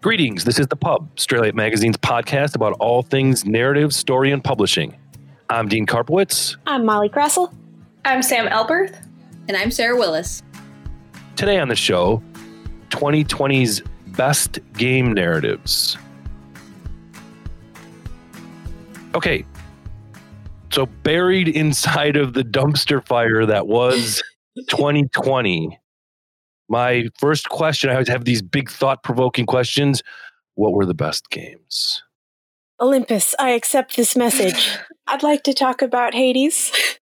Greetings, this is The Pub, Australia Magazine's podcast about all things narrative, story, and publishing. I'm Dean Karpowitz. I'm Molly Kressel. I'm Sam Elberth. And I'm Sarah Willis. Today on the show, 2020's best game narratives. Okay, so buried inside of the dumpster fire that was 2020... My first question, I always have these big thought-provoking questions. What were the best games? Olympus, I accept this message. I'd like to talk about Hades.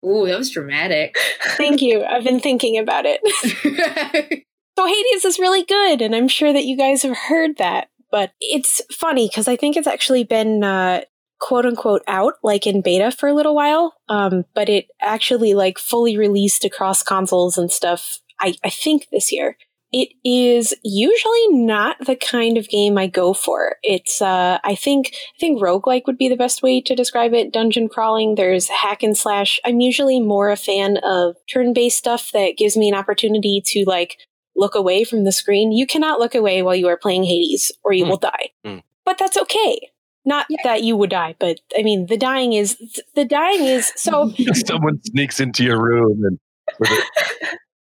Ooh, that was dramatic. Thank you. I've been thinking about it. So Hades is really good, and I'm sure that you guys have heard that. But it's funny, because I think it's actually been quote-unquote out, like in beta for a little while. But it actually like fully released across consoles and stuff. I think this year. It is usually not the kind of game I go for. It's I think roguelike would be the best way to describe it. Dungeon crawling, there's hack and slash. I'm usually more a fan of turn-based stuff that gives me an opportunity to like look away from the screen. You cannot look away while you are playing Hades or you will die. But that's okay. Not that you would die, but I mean the dying is so someone sneaks into your room and with a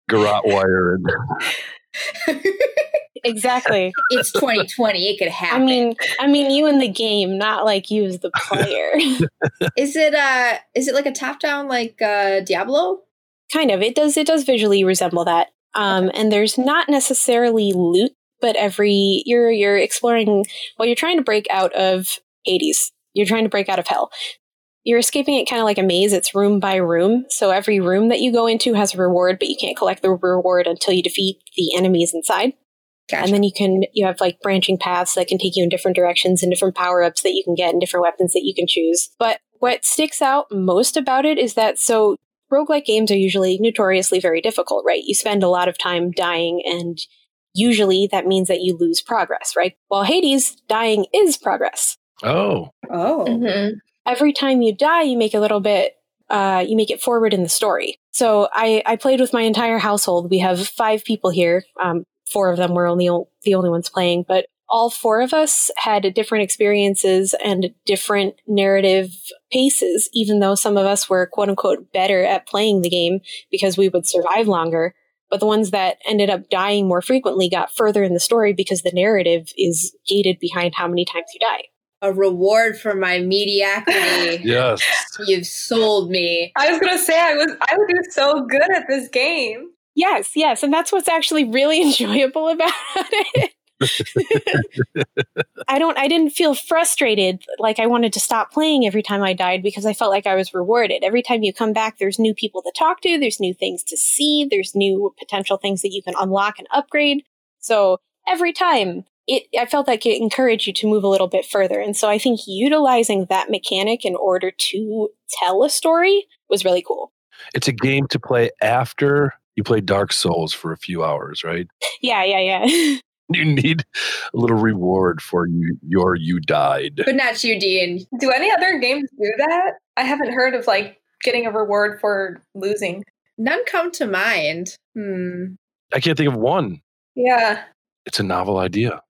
garrote wire in there. Exactly. It's 2020. It could happen. I mean, you in the game, not like you as the player. Is it like a top-down like Diablo? Kind of. It does visually resemble that. And there's not necessarily loot, but you're exploring. Well, you're trying to break out of Hades. You're trying to break out of hell. You're escaping it kind of like a maze. It's room by room. So every room that you go into has a reward, but you can't collect the reward until you defeat the enemies inside. Gotcha. And then you have like branching paths that can take you in different directions and different power-ups that you can get and different weapons that you can choose. But what sticks out most about it is that so roguelike games are usually notoriously very difficult, right? You spend a lot of time dying, and usually that means that you lose progress, right? While Hades, dying is progress. Oh. Mm-hmm. Every time you die, you make a little bit, you make it forward in the story. So I played with my entire household. We have 5 people here. 4 of them were only the only ones playing, but all 4 of us had different experiences and different narrative paces, even though some of us were quote unquote better at playing the game because we would survive longer. But the ones that ended up dying more frequently got further in the story because the narrative is gated behind how many times you die. A reward for my mediocrity. Yes. You've sold me. I was going to say, I would do so good at this game. Yes. And that's what's actually really enjoyable about it. I didn't feel frustrated. Like I wanted to stop playing every time I died because I felt like I was rewarded. Every time you come back, there's new people to talk to. There's new things to see. There's new potential things that you can unlock and upgrade. So every time. I felt like it encouraged you to move a little bit further. And so I think utilizing that mechanic in order to tell a story was really cool. It's a game to play after you play Dark Souls for a few hours, right? Yeah. You need a little reward for you died. But not you, Dean. Do any other games do that? I haven't heard of like getting a reward for losing. None come to mind. I can't think of one. Yeah. It's a novel idea.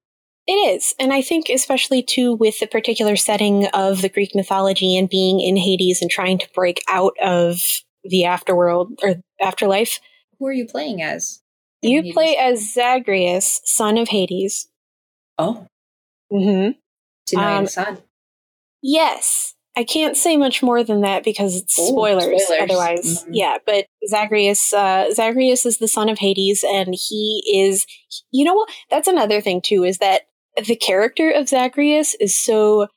It is. And I think especially, too, with the particular setting of the Greek mythology and being in Hades and trying to break out of the afterworld or afterlife. Who are you playing as? You play as Zagreus, son of Hades. Oh. Mm-hmm. Denying son. Yes. I can't say much more than that because it's spoilers. Otherwise. Mm-hmm. Yeah, but Zagreus is the son of Hades, and he is, you know what? That's another thing, too, is that the character of Zagreus is so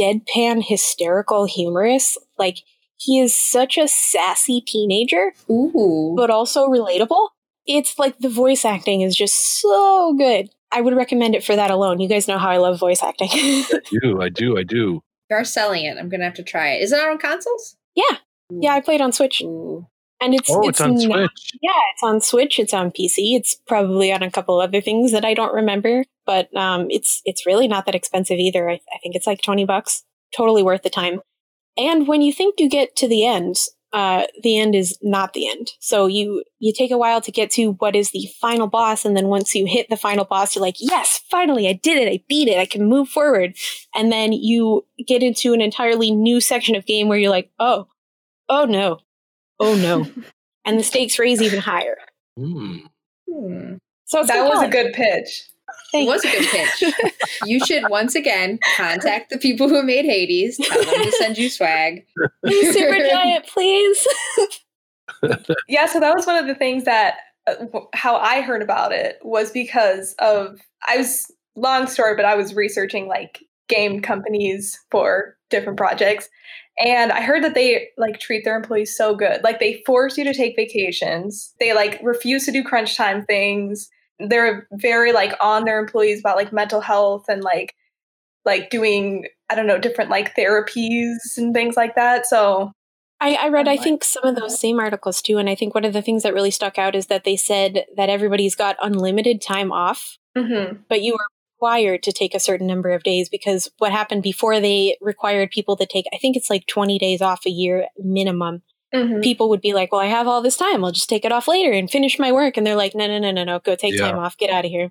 deadpan, hysterical, humorous. Like, he is such a sassy teenager, but also relatable. It's like the voice acting is just so good. I would recommend it for that alone. You guys know how I love voice acting. I do. You are selling it. I'm going to have to try it. Is it on consoles? Yeah. Yeah, I played on Switch. Ooh. And it's on Switch. Yeah, it's on Switch. It's on PC. It's probably on a couple other things that I don't remember. But it's really not that expensive either. I think it's like $20. Totally worth the time. And when you think you get to the end, the end is not the end. So you take a while to get to what is the final boss. And then once you hit the final boss, you're like, yes, finally, I did it. I beat it. I can move forward. And then you get into an entirely new section of game where you're like, oh, no. And the stakes raise even higher. Mm. So that was a good pitch. Thanks. It was a good pitch. You should once again contact the people who made Hades. Tell them to send you swag. Supergiant, please. Yeah, so that was one of the things that how I heard about it was because of I was researching like game companies for different projects, and I heard that they like treat their employees so good. Like they force you to take vacations. They like refuse to do crunch time things. They're very like on their employees about like mental health and like doing, I don't know, different like therapies and things like that. So I read, I think some of those same articles too. And I think one of the things that really stuck out is that they said that everybody's got unlimited time off, mm-hmm. but you are required to take a certain number of days, because what happened before they required people to take, I think it's like 20 days off a year minimum. Mm-hmm. People would be like, well, I have all this time. I'll just take it off later and finish my work. And they're like, no. Go take time off. Get out of here.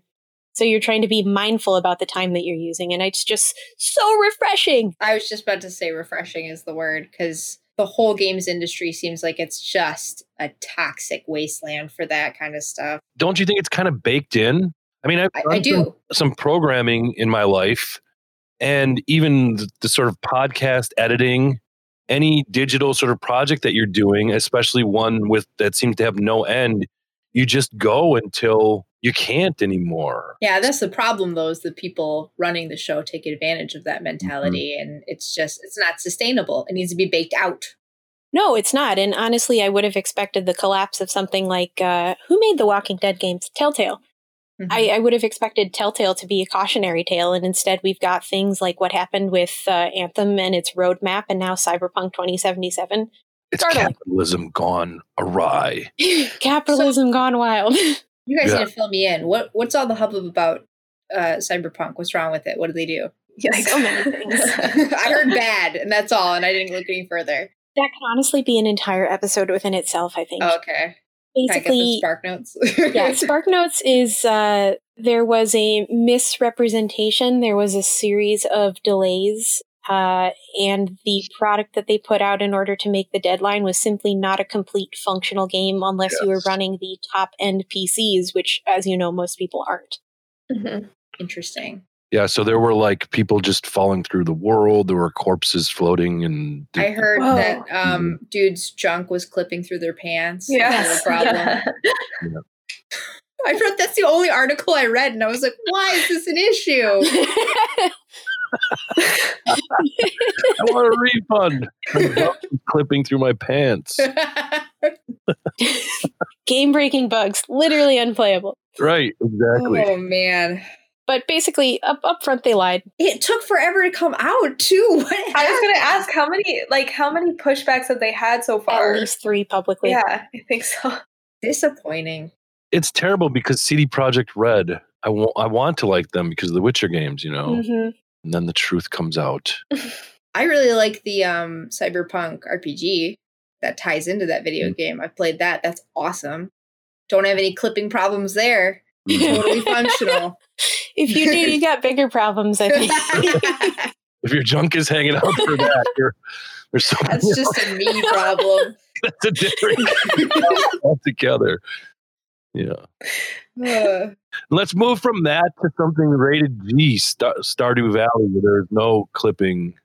So you're trying to be mindful about the time that you're using. And it's just so refreshing. I was just about to say refreshing is the word, because the whole games industry seems like it's just a toxic wasteland for that kind of stuff. Don't you think it's kind of baked in? I mean, I do some programming in my life, and even the sort of podcast editing. Any digital sort of project that you're doing, especially one with that seems to have no end, you just go until you can't anymore. Yeah, that's the problem, though, is the people running the show take advantage of that mentality, mm-hmm. and it's not sustainable. It needs to be baked out. No, it's not. And honestly, I would have expected the collapse of something like, who made The Walking Dead games? Telltale. Mm-hmm. I would have expected Telltale to be a cautionary tale, and instead we've got things like what happened with Anthem and its roadmap, and now Cyberpunk 2077. It's capitalism gone awry. Capitalism gone wild. You guys need to fill me in. What's all the hubbub about Cyberpunk? What's wrong with it? What do they do? Yes. So many things. I heard bad, and that's all, and I didn't look any further. That could honestly be an entire episode within itself, I think. Oh, okay. Basically, Spark Notes. Yeah, Spark Notes is there was a misrepresentation. There was a series of delays, and the product that they put out in order to make the deadline was simply not a complete functional game unless you were running the top end PCs, which, as you know, most people aren't. Mm-hmm. Interesting. Yeah, so there were like people just falling through the world. There were corpses floating, and I heard that dude's junk was clipping through their pants. Yes. Kind of problem. Yeah. I read that's the only article I read, and I was like, "Why is this an issue?" I want a refund. My junk is clipping through my pants. Game-breaking bugs, literally unplayable. Right. Exactly. Oh man. But basically, up front, they lied. It took forever to come out, too. I was going to ask how many pushbacks have they had so far? At least 3 publicly. Yeah, I think so. Disappointing. It's terrible because CD Projekt Red, I want to like them because of the Witcher games, you know. Mm-hmm. And then the truth comes out. I really like the Cyberpunk RPG that ties into that video game. I've played that. That's awesome. Don't have any clipping problems there. Totally functional. If you do, you got bigger problems, I think. If your junk is hanging out for that, there's something. That's just a me problem. That's a different altogether. Yeah. Let's move from that to something rated G, Stardew Valley, where there's no clipping.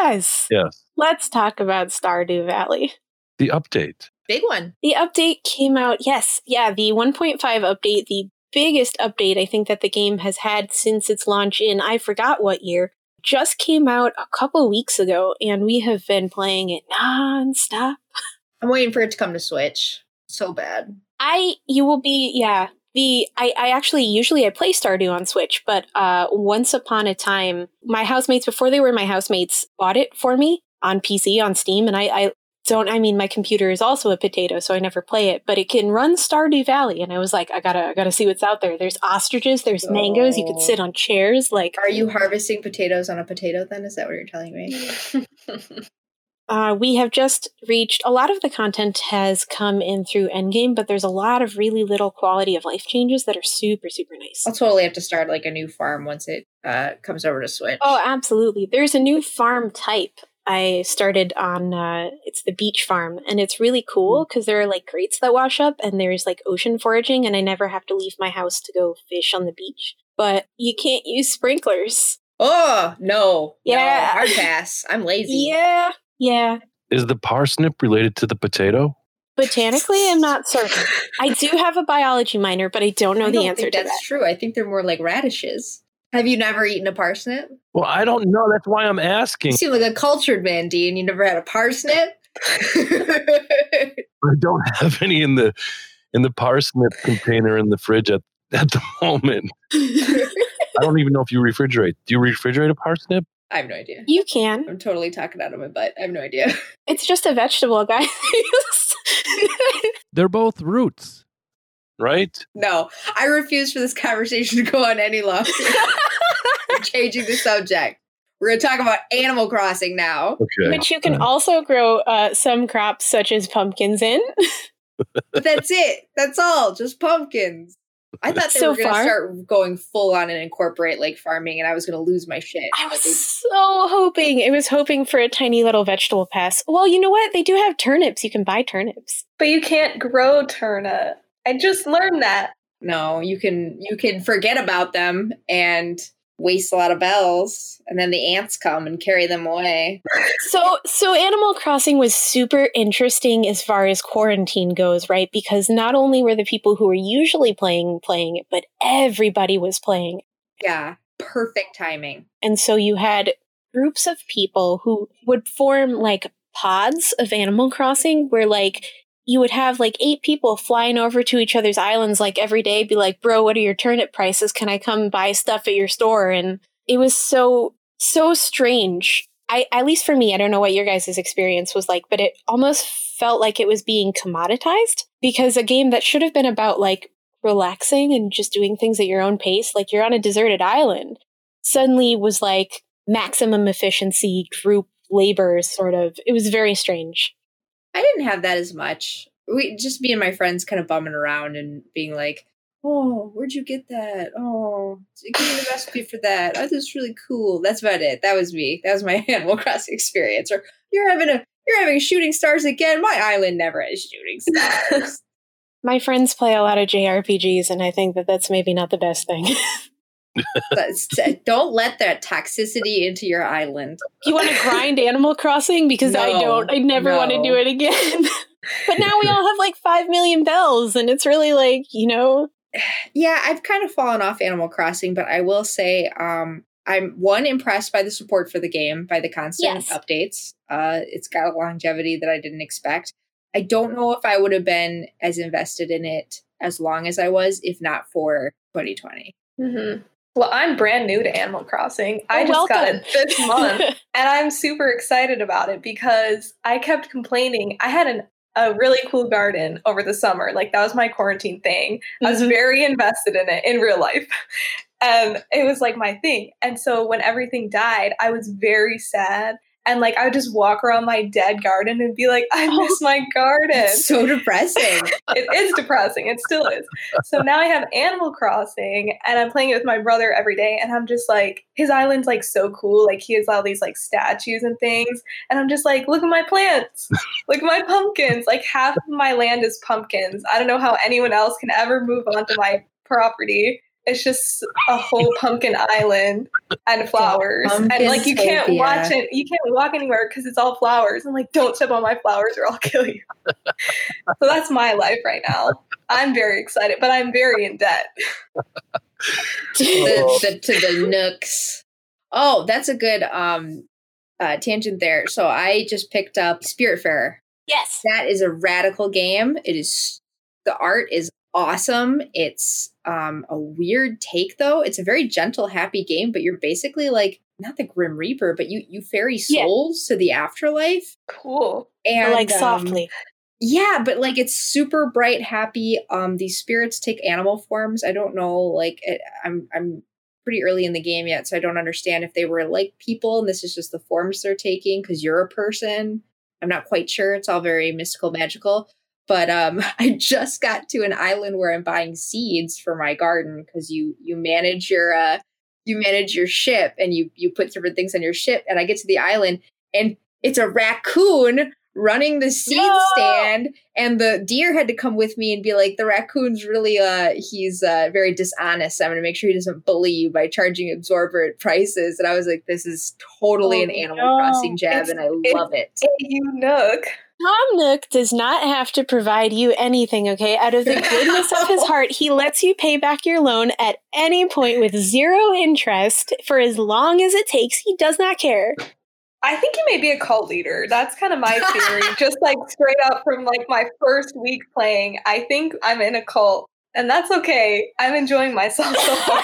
Yes. Yes. Let's talk about Stardew Valley. The update. Big one. The update came out. Yes. Yeah. The 1.5 update, the biggest update I think that the game has had since its launch in I forgot what year, just came out a couple weeks ago, and we have been playing it nonstop. I'm waiting for it to come to Switch so bad. I actually usually I play Stardew on Switch, but once upon a time my housemates, before they were my housemates, bought it for me on PC on Steam, and I mean, my computer is also a potato, so I never play it, but it can run Stardew Valley. And I was like, I gotta see what's out there. There's ostriches, there's mangoes, you can sit on chairs. Like, are you harvesting potatoes on a potato then? Is that what you're telling me? We have just reached, a lot of the content has come in through Endgame, but there's a lot of really little quality of life changes that are super, super nice. I'll totally have to start like a new farm once it comes over to Switch. Oh, absolutely. There's a new farm type I started on, it's the beach farm, and it's really cool because there are like crates that wash up and there's like ocean foraging, and I never have to leave my house to go fish on the beach, but you can't use sprinklers. Oh, no. Yeah. No, hard pass. I'm lazy. Yeah. Yeah. Is the parsnip related to the potato? Botanically, I'm not certain. I do have a biology minor, but I don't know the answer to that. That's true. I think they're more like radishes. Have you never eaten a parsnip? Well, I don't know. That's why I'm asking. You seem like a cultured man, Dean. You never had a parsnip? I don't have any in the parsnip container in the fridge at the moment. I don't even know if you refrigerate. Do you refrigerate a parsnip? I have no idea. You can. I'm totally talking out of my butt. I have no idea. It's just a vegetable, guys. They're both roots, right? No, I refuse for this conversation to go on any longer. I'm changing the subject. We're going to talk about Animal Crossing now. Okay. Which you can also grow some crops such as pumpkins in. But that's it. That's all. Just pumpkins. I thought they were going to start going full on and incorporate like farming, and I was going to lose my shit. I was hoping for a tiny little vegetable pass. Well, you know what? They do have turnips. You can buy turnips. But you can't grow turnip. I just learned that. No, you can forget about them and waste a lot of bells, and then the ants come and carry them away. So Animal Crossing was super interesting as far as quarantine goes, right? Because not only were the people who were usually playing it, but everybody was playing. Yeah, perfect timing. And so you had groups of people who would form like pods of Animal Crossing where like you would have like 8 people flying over to each other's islands like every day, be like, bro, what are your turnip prices? Can I come buy stuff at your store? And it was so, so strange. At least for me, I don't know what your guys' experience was like, but it almost felt like it was being commoditized, because a game that should have been about like relaxing and just doing things at your own pace, like you're on a deserted island, suddenly was like maximum efficiency, group labor sort of. It was very strange. I didn't have that as much. Just me and my friends kind of bumming around and being like, oh, where'd you get that? Oh, give me the recipe for that. Oh, that's really cool. That's about it. That was me. That was my Animal Crossing experience. Or you're having shooting stars again. My island never has shooting stars. My friends play a lot of JRPGs, and I think that that's maybe not the best thing. Don't let that toxicity into your island. You want to grind Animal Crossing? Because I never want to do it again. But now we all have like 5 million bells, and it's really like, you know. Yeah, I've kind of fallen off Animal Crossing, but I will say I'm impressed by the support for the game, by the constant updates. It's got a longevity that I didn't expect. I don't know if I would have been as invested in it as long as I was, if not for 2020. Mm-hmm. Well, I'm brand new to Animal Crossing. Got it this month, and I'm super excited about it because I kept complaining. I had a really cool garden over the summer. Like, that was my quarantine thing. Mm-hmm. I was very invested in it in real life. It was like my thing. And so when everything died, I was very sad. And like, I would just walk around my dead garden and be like, I miss my garden. It's so depressing. It is depressing. It still is. So now I have Animal Crossing, and I'm playing it with my brother every day. And I'm just like, his island's like so cool. Like, he has all these like statues and things. And I'm just like, look at my plants. Look at my pumpkins. Like, half of my land is pumpkins. I don't know how anyone else can ever move onto my property. It's just a whole pumpkin island and flowers. Pumpkin, and like, you can't watch it. You can't walk anywhere because it's all flowers. I'm like, don't step on my flowers or I'll kill you. So that's my life right now. I'm very excited, but I'm very in debt. To the Nooks. Oh, that's a good tangent there. So I just picked up Spiritfarer. Yes. That is a radical game. It is. The art is awesome. It's a weird take, though. It's a very gentle, happy game, but you're basically like, not the Grim Reaper, but you ferry souls to the afterlife. Cool. And like, softly. Yeah, but like, it's super bright, happy. These spirits take animal forms. I don't know, like, I'm pretty early in the game yet, so I don't understand if they were like people and this is just the forms they're taking because you're a person. I'm not quite sure. It's all very mystical, magical. But I just got to an island where I'm buying seeds for my garden, because you manage your ship, and you put different things on your ship. And I get to the island, and it's a raccoon running the seed stand, and the deer had to come with me and be like, the raccoon's really he's very dishonest. I'm gonna make sure he doesn't bully you by charging exorbitant prices. And I was like, this is totally an Animal Crossing jab, and I love it. Tom Nook does not have to provide you anything, okay? Out of the goodness of his heart, he lets you pay back your loan at any point with zero interest for as long as it takes. He does not care. I think you may be a cult leader. That's kind of my theory. Just like straight up from like my first week playing, I think I'm in a cult, and that's okay. I'm enjoying myself so far.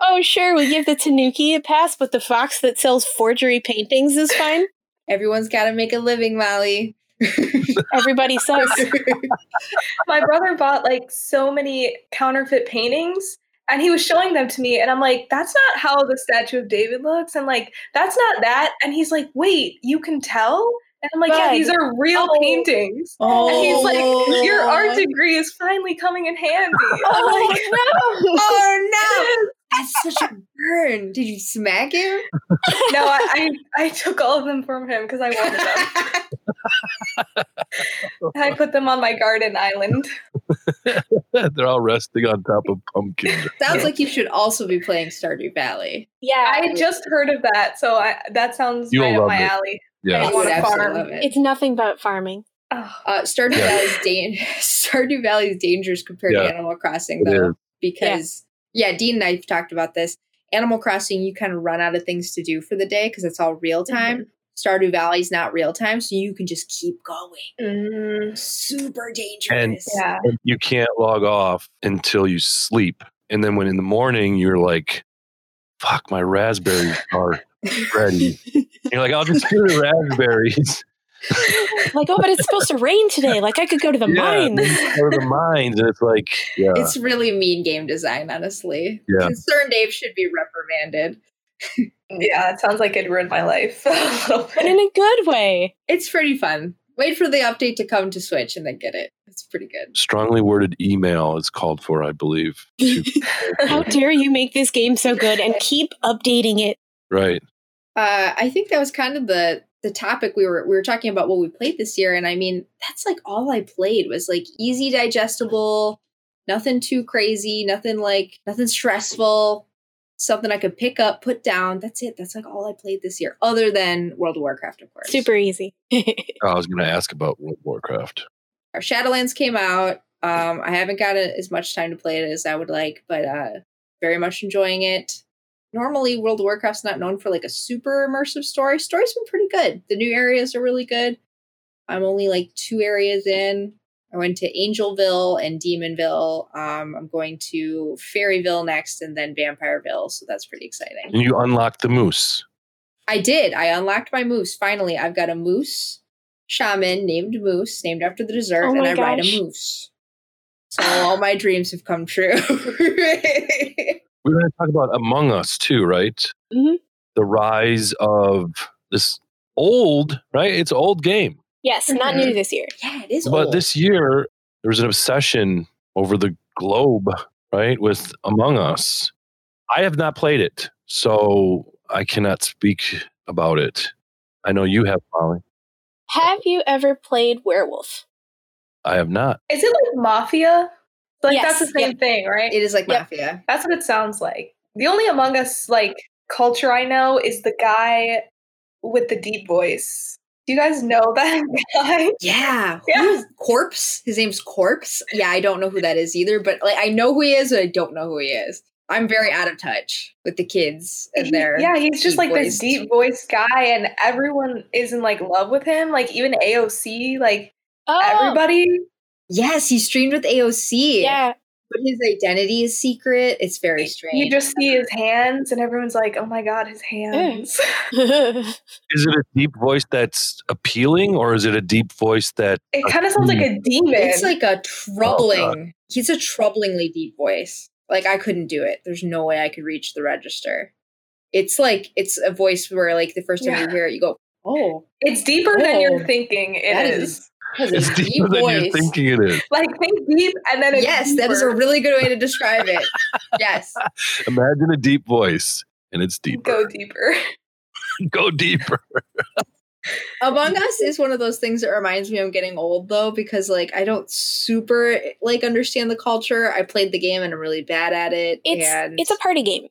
Oh, sure. We give the Tanuki a pass, but the fox that sells forgery paintings is fine. Everyone's got to make a living, Molly. Everybody sucks. My brother bought like so many counterfeit paintings, and he was showing them to me, and I'm like, that's not how the Statue of David looks. And like, that's not that. And he's like, wait, you can tell? And I'm like, yeah, these are real paintings. Oh. And he's like, your art degree is finally coming in handy. I'm like, no. Oh, no. That's such a burn. Did you smack him? No, I took all of them from him because I wanted them. And I put them on my garden island. They're all resting on top of pumpkins. Sounds like you should also be playing Stardew Valley. Yeah, I just heard of that, so that sounds right up my alley. Yeah. I want to farm. It's nothing but farming. Stardew Valley is dangerous compared to Animal Crossing, though, because... Yeah, Dean and I have talked about this. Animal Crossing, you kind of run out of things to do for the day because it's all real time. Mm-hmm. Stardew Valley's not real time, so you can just keep going. Mm-hmm. Super dangerous. And you can't log off until you sleep. And then when in the morning, you're like, fuck, my raspberries are ready. You're like, I'll just do the raspberries. Like, oh, but it's supposed to rain today. Like, I could go to the mines. Go to the mines, and it's like, it's really mean game design, honestly. Yeah. Concerned Ape should be reprimanded. Yeah, it sounds like it ruined my life. But in a good way. It's pretty fun. Wait for the update to come to Switch and then get it. It's pretty good. Strongly worded email is called for, I believe. How dare you make this game so good and keep updating it? Right. I think that was kind of the topic we were talking about what we played this year. And I mean, that's like all I played was like easy, digestible, nothing too crazy, nothing stressful, something I could pick up, put down. That's it. That's like all I played this year, other than World of Warcraft, of course. Super easy. I was going to ask about World of Warcraft. Our Shadowlands came out. I haven't got as much time to play it as I would like, but very much enjoying it. Normally, World of Warcraft's not known for like a super immersive story. Story's been pretty good. The new areas are really good. I'm only like 2 areas in. I went to Angelville and Demonville. I'm going to Fairyville next and then Vampireville. So that's pretty exciting. And you unlocked the moose. I did. I unlocked my moose. Finally, I've got a moose shaman named Moose, named after the dessert, and I ride a moose. So all my dreams have come true. We're going to talk about Among Us too, right? Mm-hmm. The rise of this old, right? It's an old game. Yes, not new this year. Yeah, it is old. But this year, there was an obsession over the globe, right, with Among Us. I have not played it, so I cannot speak about it. I know you have, Molly. Have you ever played Werewolf? I have not. Is it like Mafia? Like, yes, that's the same thing, right? It is like Mafia. That's what it sounds like. The only Among Us, like, culture I know is the guy with the deep voice. Do you guys know that guy? Yeah. Corpse. His name's Corpse. Yeah, I don't know who that is either, but like, I know who he is, but I don't know who he is. I'm very out of touch with the kids and their he's just like this deep voiced guy, and everyone is in, like, love with him. Like, even AOC, like, everybody... Yes, he streamed with AOC. Yeah. But his identity is secret. It's very strange. You just see his hands, and everyone's like, oh my God, his hands. Is it a deep voice that's appealing, or is it a deep voice that... It kind of sounds like a demon. It's like a troubling... He's a troublingly deep voice. Like, I couldn't do it. There's no way I could reach the register. It's like, it's a voice where, like, the first time you hear it, you go, Oh, it's deeper than you're thinking it is. It's deeper than you're thinking it is. Like, think deep and then it's deeper. That is a really good way to describe it. Yes. Imagine a deep voice and it's deeper. Go deeper. Go deeper. Among Us is one of those things that reminds me I'm getting old, though, because, like, I don't super, like, understand the culture. I played the game and I'm really bad at it. It's a party game,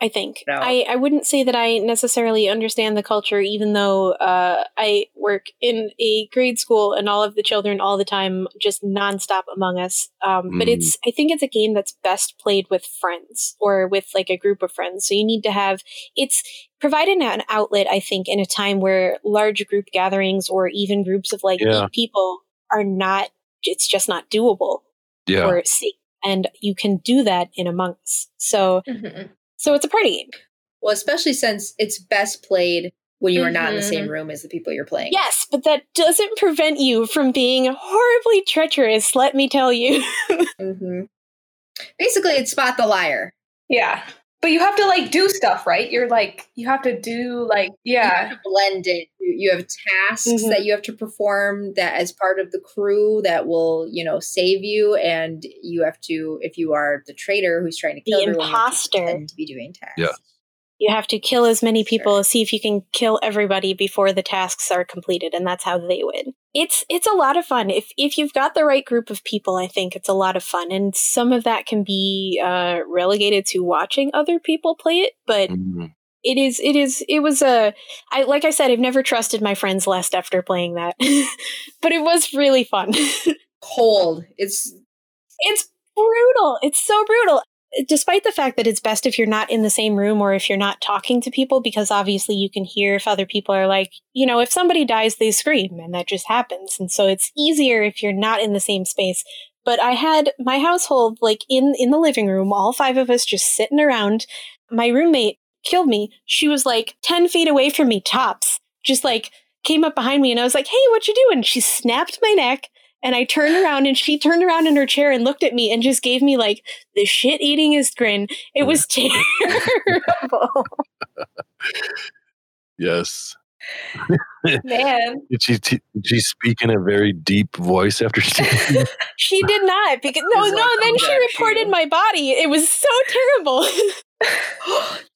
I think. No. I wouldn't say that I necessarily understand the culture, even though I work in a grade school and all of the children all the time just nonstop Among Us. But I think it's a game that's best played with friends or with, like, a group of friends. So you need to have, it's provided an outlet, I think, in a time where large group gatherings or even groups of, like, eight people are not, it's just not doable or safe. And you can do that in Among Us. So... Mm-hmm. So it's a party game. Well, especially since it's best played when you are not in the same room as the people you're playing. Yes, but that doesn't prevent you from being horribly treacherous, let me tell you. Basically, it's spot the liar. Yeah. But you have to, like, do stuff, right? You're, like, you have to do, like, yeah. You have to blend it. You have tasks that you have to perform that as part of the crew that will, you know, save you. And you have to, if you are the traitor who's trying to kill everyone, imposter. And to be doing tasks. Yeah. You have to kill as many people, see if you can kill everybody before the tasks are completed. And that's how they win. It's a lot of fun. If you've got the right group of people, I think it's a lot of fun. And some of that can be relegated to watching other people play it. But like I said, I've never trusted my friend's list after playing that. But it was really fun. Cold. It's brutal. It's so brutal. Despite the fact that it's best if you're not in the same room or if you're not talking to people, because obviously you can hear if other people are like, you know, if somebody dies, they scream, and that just happens. And so it's easier if you're not in the same space. But I had my household, like, in the living room, all five of us just sitting around. My roommate killed me. She was like 10 feet away from me, tops, just like came up behind me. And I was like, hey, what you doing? She snapped my neck. And I turned around and she turned around in her chair and looked at me and just gave me, like, the shit-eatingest grin. It was terrible. Yes. Man. Did she speak in a very deep voice after she She did not. Because, then she reported my body. It was so terrible.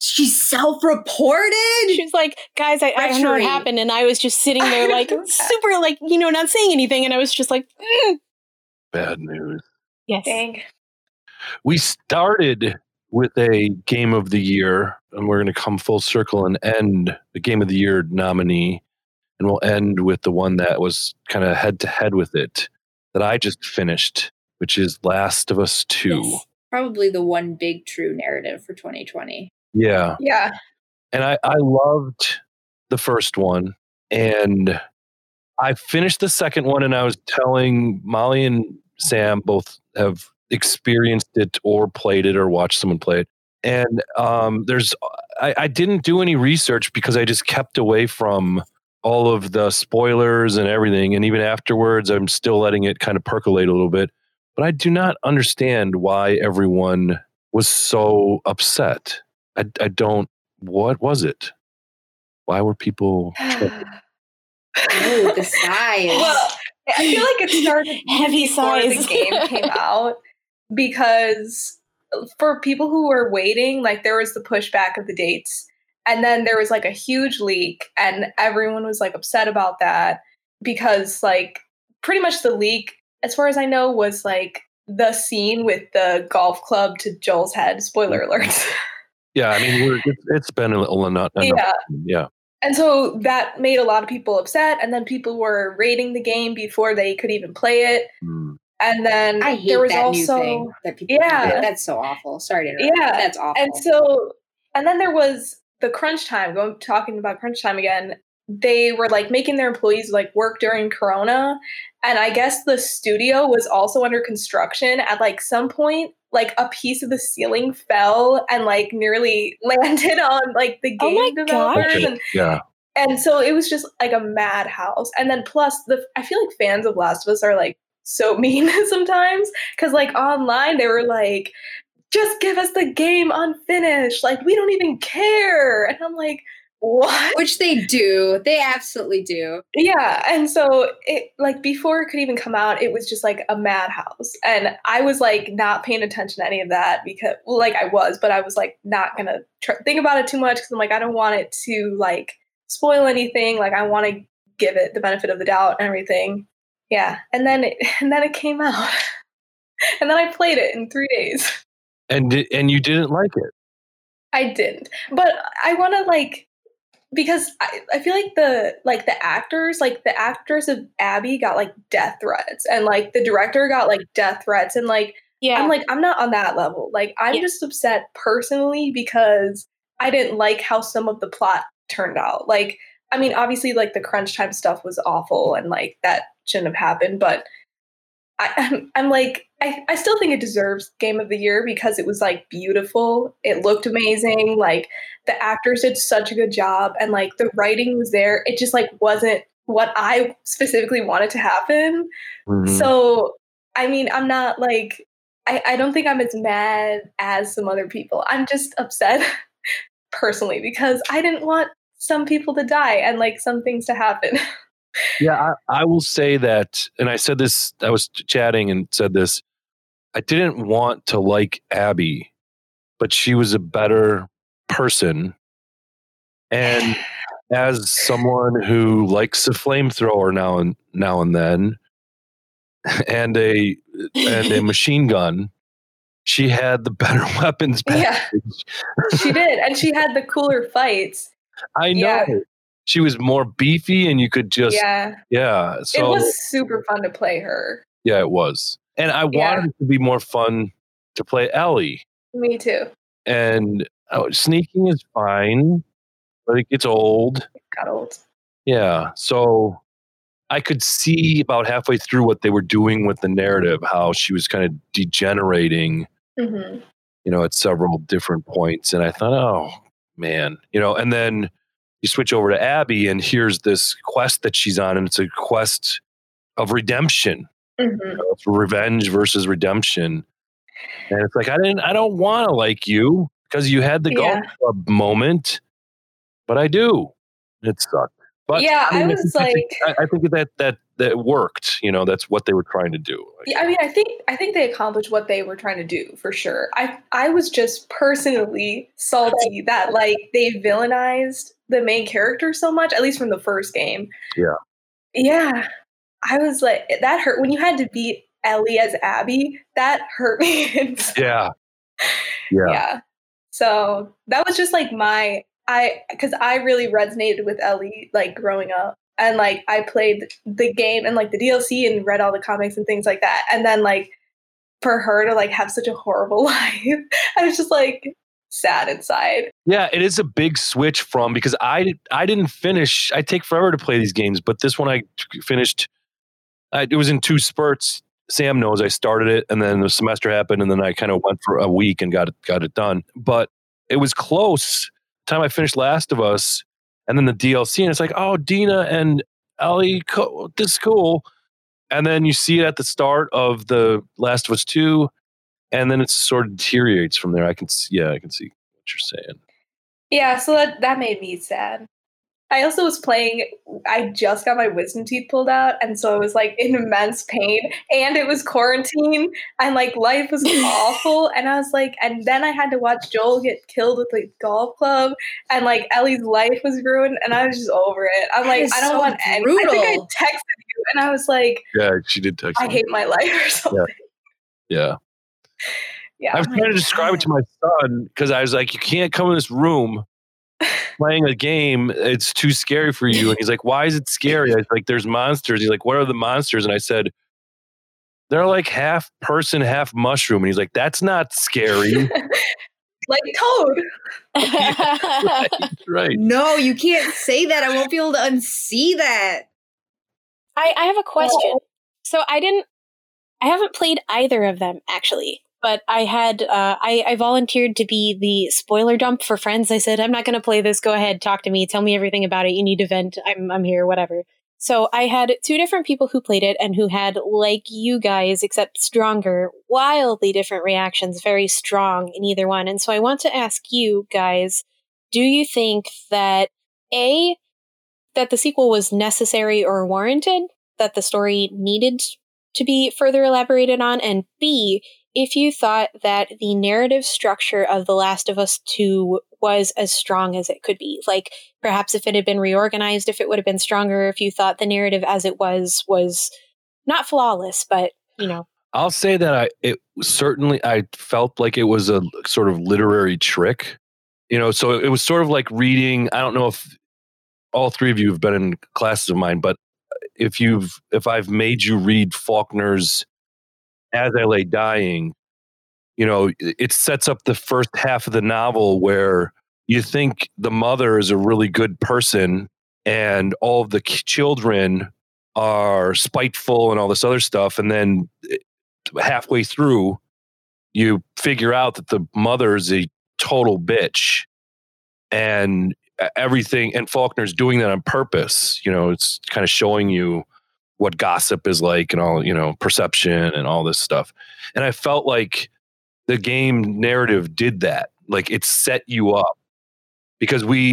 She self-reported? She's like, guys, I don't know what happened. And I was just sitting there, like, super, like, you know, not saying anything. And I was just like, Bad news. Yes. Dang. We started with a Game of the Year, and we're going to come full circle and end the Game of the Year nominee. And we'll end with the one that was kind of head-to-head with it that I just finished, which is Last of Us 2. Yes. Probably the one big true narrative for 2020. Yeah. Yeah. And I loved the first one. And I finished the second one, and I was telling Molly and Sam, both have experienced it or played it or watched someone play it. And I didn't do any research because I just kept away from all of the spoilers and everything. And even afterwards, I'm still letting it kind of percolate a little bit. But I do not understand why everyone was so upset. I don't. What was it? Why were people? The size. Well, I feel like it started heavy size. The game came out because for people who were waiting, like, there was the pushback of the dates, and then there was, like, a huge leak, and everyone was, like, upset about that because, like, pretty much the leak, as far as I know, was, like, the scene with the golf club to Joel's head. Spoiler alert. Yeah, I mean, it's been enough. Yeah. And so that made a lot of people upset. And then people were rating the game before they could even play it. Mm. And then I hate there was that also new thing that people do. That's so awful. Sorry to interrupt. Yeah, that's awful. And then there was the crunch time. Talking about crunch time again. They were, like, making their employees, like, work during Corona. And I guess the studio was also under construction at, like, some point. Like, a piece of the ceiling fell and, like, nearly landed on, like, the game developers. Okay. And so it was just, like, a madhouse. And then plus, I feel like fans of Last of Us are, like, so mean sometimes. Because, like, online they were like, just give us the game unfinished. Like, we don't even care. And I'm like, What? Which they do. They absolutely do. Yeah. And so it, like, before it could even come out, it was just like a madhouse. And I was like not paying attention to any of that because, well, like I was, but I was like not going to think about it too much because I'm like, I don't want it to like spoil anything. Like, I want to give it the benefit of the doubt and everything. Yeah. And then it came out. And then I played it in 3 days. And you didn't like it? I didn't. But I want to like, because I feel like the actress of Abby got like death threats, and like the director got like death threats, and like, yeah. I'm like, I'm not on that level. Like, I'm just upset personally because I didn't like how some of the plot turned out. Like, I mean, obviously like the crunch time stuff was awful and like that shouldn't have happened, but I'm like, I still think it deserves Game of the Year because it was like beautiful. It looked amazing. Like the actors did such a good job, and like the writing was there. It just like wasn't what I specifically wanted to happen. Mm-hmm. So, I mean, I'm not like, I don't think I'm as mad as some other people. I'm just upset personally because I didn't want some people to die and like some things to happen. Yeah, I will say that, and I said this, I was chatting and said this, I didn't want to like Abby, but she was a better person. And as someone who likes a flamethrower now and then, and a machine gun, she had the better weapons package. Yeah, she did, and she had the cooler fights. I know. Yeah. She was more beefy, and you could just... Yeah. So, it was super fun to play her. Yeah, it was. And I wanted it to be more fun to play Ellie. Me too. And sneaking is fine, but it gets old. It got old. Yeah. So I could see about halfway through what they were doing with the narrative, how she was kind of degenerating, mm-hmm. you know, at several different points. And I thought, oh, man. You know, and then... you switch over to Abby, and here's this quest that she's on, and it's a quest of redemption, mm-hmm. you know, it's revenge versus redemption. And it's like, I don't want to like you because you had the golf club moment, but I do. It sucked. But yeah, I was like, I think that worked. You know, that's what they were trying to do. Like, yeah, I mean, I think they accomplished what they were trying to do for sure. I was just personally salty that like they villainized the main character so much, at least from the first game. Yeah. I was like, that hurt when you had to beat Ellie as Abby. That hurt me. Yeah. So that was just like because I really resonated with Ellie, like growing up, and like I played the game and like the DLC and read all the comics and things like that. And then like for her to like have such a horrible life, I was just like sad inside. Yeah, it is a big switch from, because I didn't finish. I take forever to play these games, but this one I finished. It was in two spurts. Sam knows I started it, and then the semester happened, and then I kind of went for a week and got it done. But it was close. Time I finished Last of Us and then the DLC, and it's like, oh, Dina and Ellie, this is cool. And then you see it at the start of the Last of Us 2, and then it sort of deteriorates from there. I can see what you're saying. Yeah, so that made me sad. I also was playing, I just got my wisdom teeth pulled out, and so I was like in immense pain, and it was quarantine, and like life was awful, and I was like, and then I had to watch Joel get killed with like golf club, and like Ellie's life was ruined, and I was just over it. I'm like, I don't want any. I think I texted you, and I was like, yeah, she did text me. I hate my life or something. Yeah. I was trying to describe it to my son, because I was like, you can't come in this room playing a game, it's too scary for you. And he's like, why is it scary? I was like, there's monsters. He's like, what are the monsters? And I said, they're like half person, half mushroom. And he's like, that's not scary. Like Toad. Right. No, you can't say that. I won't be able to unsee that. I have a question. Oh. So I haven't played either of them, actually. But I had I volunteered to be the spoiler dump for friends. I said, I'm not going to play this. Go ahead. Talk to me. Tell me everything about it. You need to vent. I'm here, whatever. So I had two different people who played it and who had, like you guys, except stronger, wildly different reactions, very strong in either one. And so I want to ask you guys, do you think that A, that the sequel was necessary or warranted, that the story needed to be further elaborated on, and B, if you thought that the narrative structure of The Last of Us 2 was as strong as it could be. Like, perhaps if it had been reorganized, if it would have been stronger, if you thought the narrative as it was not flawless, but, you know. I'll say that I felt like it was a sort of literary trick, you know, so it was sort of like reading. I don't know if all three of you have been in classes of mine, but if I've made you read Faulkner's As I Lay Dying, you know, it sets up the first half of the novel where you think the mother is a really good person and all of the children are spiteful and all this other stuff. And then halfway through, you figure out that the mother is a total bitch and everything. And Faulkner's doing that on purpose. You know, it's kind of showing you what gossip is like and all, you know, perception and all this stuff. And I felt like the game narrative did that. Like, it set you up, because we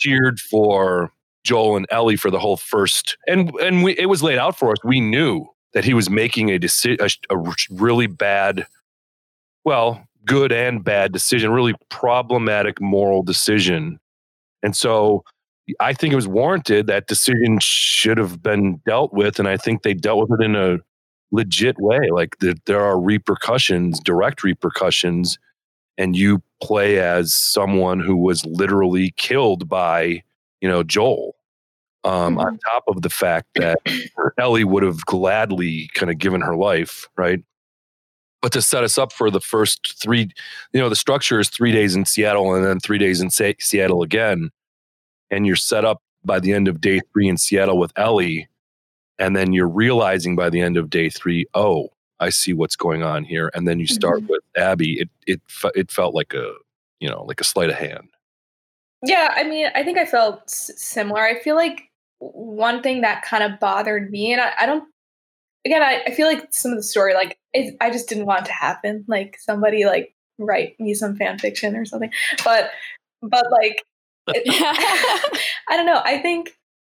cheered for Joel and Ellie for the whole first, and it was laid out for us. We knew that he was making a really bad, well, good and bad decision, really problematic moral decision. And so I think it was warranted. That decision should have been dealt with, and I think they dealt with it in a legit way. Like, there are repercussions, direct repercussions, and you play as someone who was literally killed by, you know, Joel. On top of the fact that Ellie would have gladly kind of given her life, right? But to set us up for the first three, you know, the structure is 3 days in Seattle and then 3 days in Seattle again. And you're set up by the end of day three in Seattle with Ellie. And then you're realizing by the end of day three, oh, I see what's going on here. And then you start with Abby. It felt like a, you know, like a sleight of hand. Yeah, I mean, I think I felt similar. I feel like one thing that kind of bothered me, and I feel like some of the story, like, I just didn't want it to happen. Like, somebody, like, write me some fan fiction or something. But like, I don't know. I think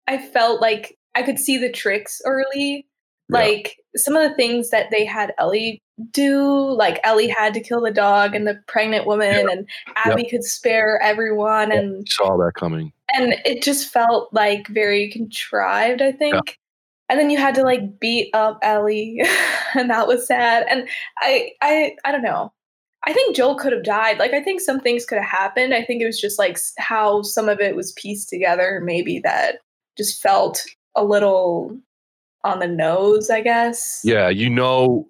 I felt like I could see the tricks early. Like, some of the things that they had Ellie do, like Ellie had to kill the dog and the pregnant woman, and Abby could spare everyone. And I saw that coming. And it just felt like very contrived, I think. Yeah. And then you had to, like, beat up Ellie, and that was sad. And I don't know. I think Joel could have died. Like, I think some things could have happened. I think it was just like how some of it was pieced together, maybe, that just felt a little on the nose, I guess. Yeah, you know,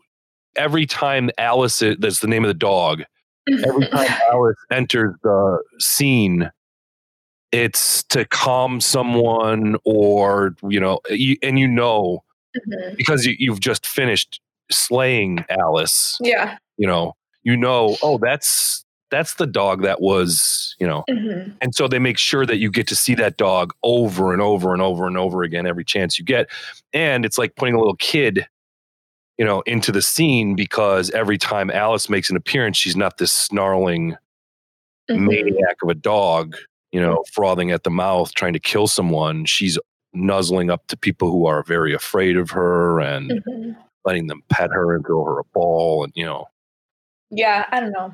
every time Alice, that's the name of the dog, every time Alice enters the scene, it's to calm someone, or, you know, and you know, because you've just finished slaying Alice. Yeah. You know, oh, that's the dog that was, you know. And so they make sure that you get to see that dog over and over and over and over again every chance you get. And it's like putting a little kid, you know, into the scene, because every time Alice makes an appearance, she's not this snarling maniac of a dog, you know, frothing at the mouth, trying to kill someone. She's nuzzling up to people who are very afraid of her and letting them pet her and throw her a ball and, you know. Yeah, I don't know.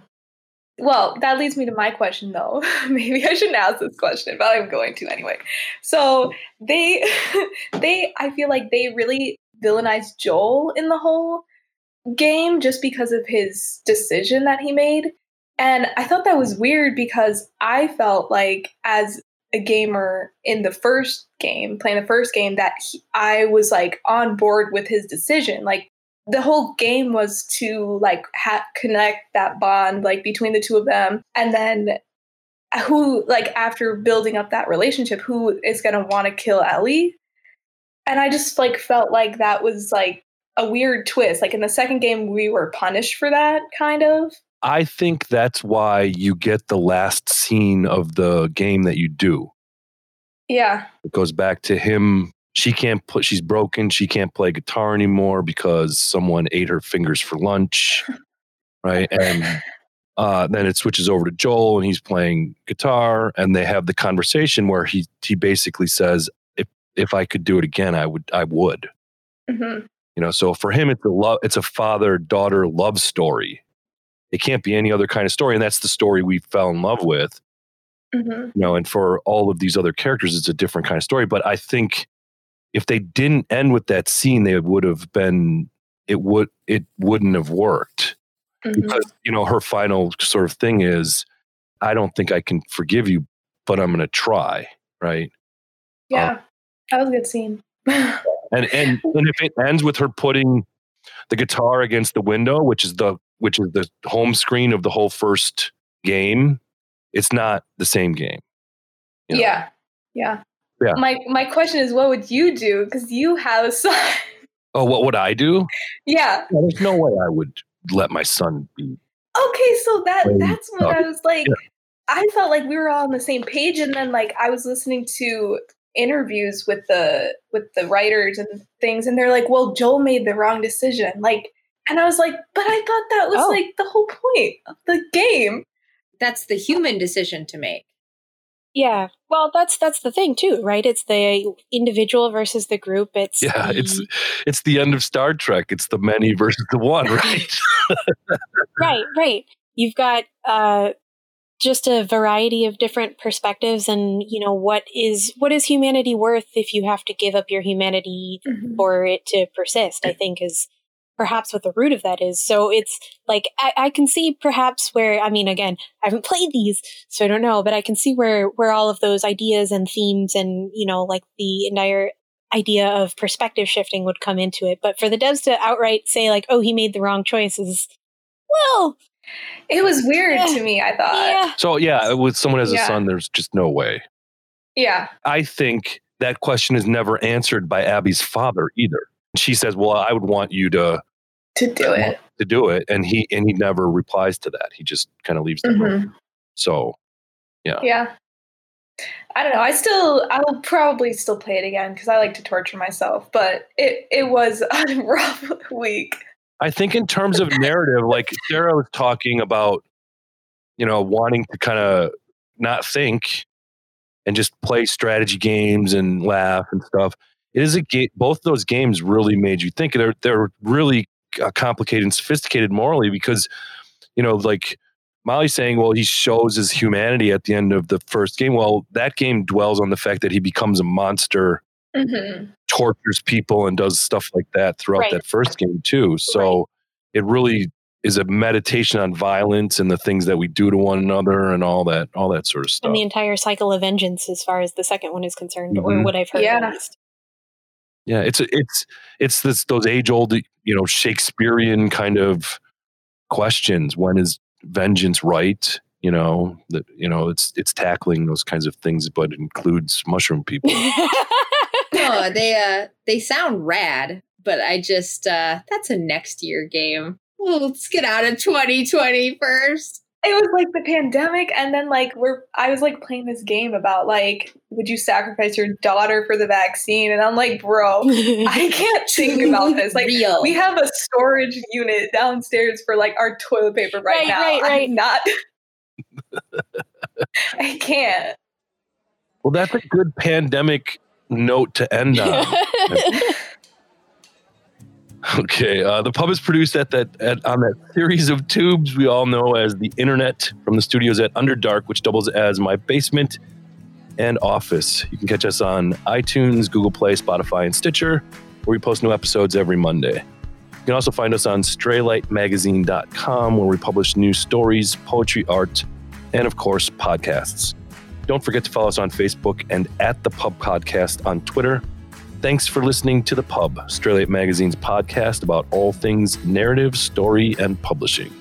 Well, that leads me to my question, though. Maybe I shouldn't ask this question, but I'm going to anyway. So they, I feel like they really villainized Joel in the whole game just because of his decision that he made. And I thought that was weird, because I felt like, as a gamer in the first game, playing the first game, that I was, like, on board with his decision. Like, the whole game was to, like, connect that bond, like, between the two of them. And then who, like, after building up that relationship, who is going to want to kill Ellie? And I just, like, felt like that was, like, a weird twist. Like, in the second game, we were punished for that, kind of. I think that's why you get the last scene of the game that you do. Yeah. It goes back to him. She's broken. She can't play guitar anymore because someone ate her fingers for lunch. Right. And Then it switches over to Joel and he's playing guitar and they have the conversation where he basically says, if I could do it again, I would. Mm-hmm. You know, so for him, it's a father-daughter love story. It can't be any other kind of story. And that's the story we fell in love with. Mm-hmm. You know, and for all of these other characters, it's a different kind of story. But I think if they didn't end with that scene, it wouldn't have worked. Mm-hmm. Because, you know, her final sort of thing is, I don't think I can forgive you, but I'm going to try. Right. Yeah. That was a good scene. And if it ends with her putting the guitar against the window, which is the home screen of the whole first game, it's not the same game. You know? Yeah. My question is, what would you do? Because you have a son. Oh, what would I do? Yeah. Well, there's no way I would let my son be. Okay, so that's when I was like, yeah. I felt like we were all on the same page, and then like I was listening to interviews with the writers and things, and they're like, well, Joel made the wrong decision. Like, and I was like, but I thought that was like the whole point of the game. That's the human decision to make. Yeah. Well, that's the thing too, right? It's the individual versus the group. It's the end of Star Trek. It's the many versus the one, right? Right. You've got just a variety of different perspectives, and you know, what is humanity worth if you have to give up your humanity for it to persist, I think is perhaps what the root of that is. So it's like, I can see perhaps where, I mean, again, I haven't played these, so I don't know, but I can see where all of those ideas and themes and, you know, like the entire idea of perspective shifting would come into it. But for the devs to outright say like, oh, he made the wrong choices. Well, it was weird to me, I thought. Yeah. So yeah, with someone has a son, there's just no way. Yeah. I think that question is never answered by Abby's father either. She says, well, I would want you to do it. And he never replies to that. He just kind of leaves the room. So yeah. Yeah. I don't know. I'll probably still play it again because I like to torture myself, but it was a rough week. I think in terms of narrative, like Sarah was talking about, you know, wanting to kind of not think and just play strategy games and laugh and stuff. It is a game. Both of those games really made you think. They're really complicated and sophisticated morally because, you know, like Molly's saying, well, he shows his humanity at the end of the first game. Well, that game dwells on the fact that he becomes a monster, tortures people, and does stuff like that throughout that first game too. So it really is a meditation on violence and the things that we do to one another and all that sort of stuff. And the entire cycle of vengeance, as far as the second one is concerned, or what I've heard at least. Yeah, it's those age-old, you know, Shakespearean kind of questions. When is vengeance right? You know, that, you know, it's tackling those kinds of things, but it includes mushroom people. No, they sound rad, but I just that's a next year game. Well, let's get out of 2020 first. It was like the pandemic, and then like I was like playing this game about like, would you sacrifice your daughter for the vaccine? And I'm like, bro, I can't think about this. Like, we have a storage unit downstairs for like our toilet paper right now. Right. I'm not. I can't. Well, that's a good pandemic note to end on. Okay, the pub is produced on that series of tubes we all know as the internet, from the studios at Underdark, which doubles as my basement and office. You can catch us on iTunes, Google Play, Spotify, and Stitcher, where we post new episodes every Monday. You can also find us on StraylightMagazine.com, where we publish new stories, poetry, art, and of course, podcasts. Don't forget to follow us on Facebook and at The Pub Podcast on Twitter. Thanks for listening to The Pub, Straight Ape Magazine's podcast about all things narrative, story, and publishing.